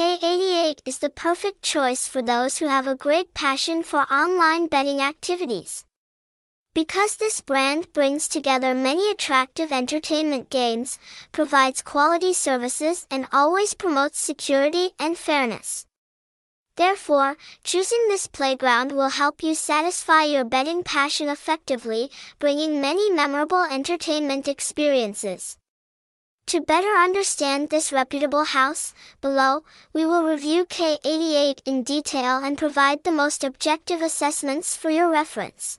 K88 is the perfect choice for those who have a great passion for online betting activities. Because this brand brings together many attractive entertainment games, provides quality services, and always promotes security and fairness. Therefore, choosing this playground will help you satisfy your betting passion effectively, bringing many memorable entertainment experiences. To better understand this reputable house, below, we will review K88 in detail and provide the most objective assessments for your reference.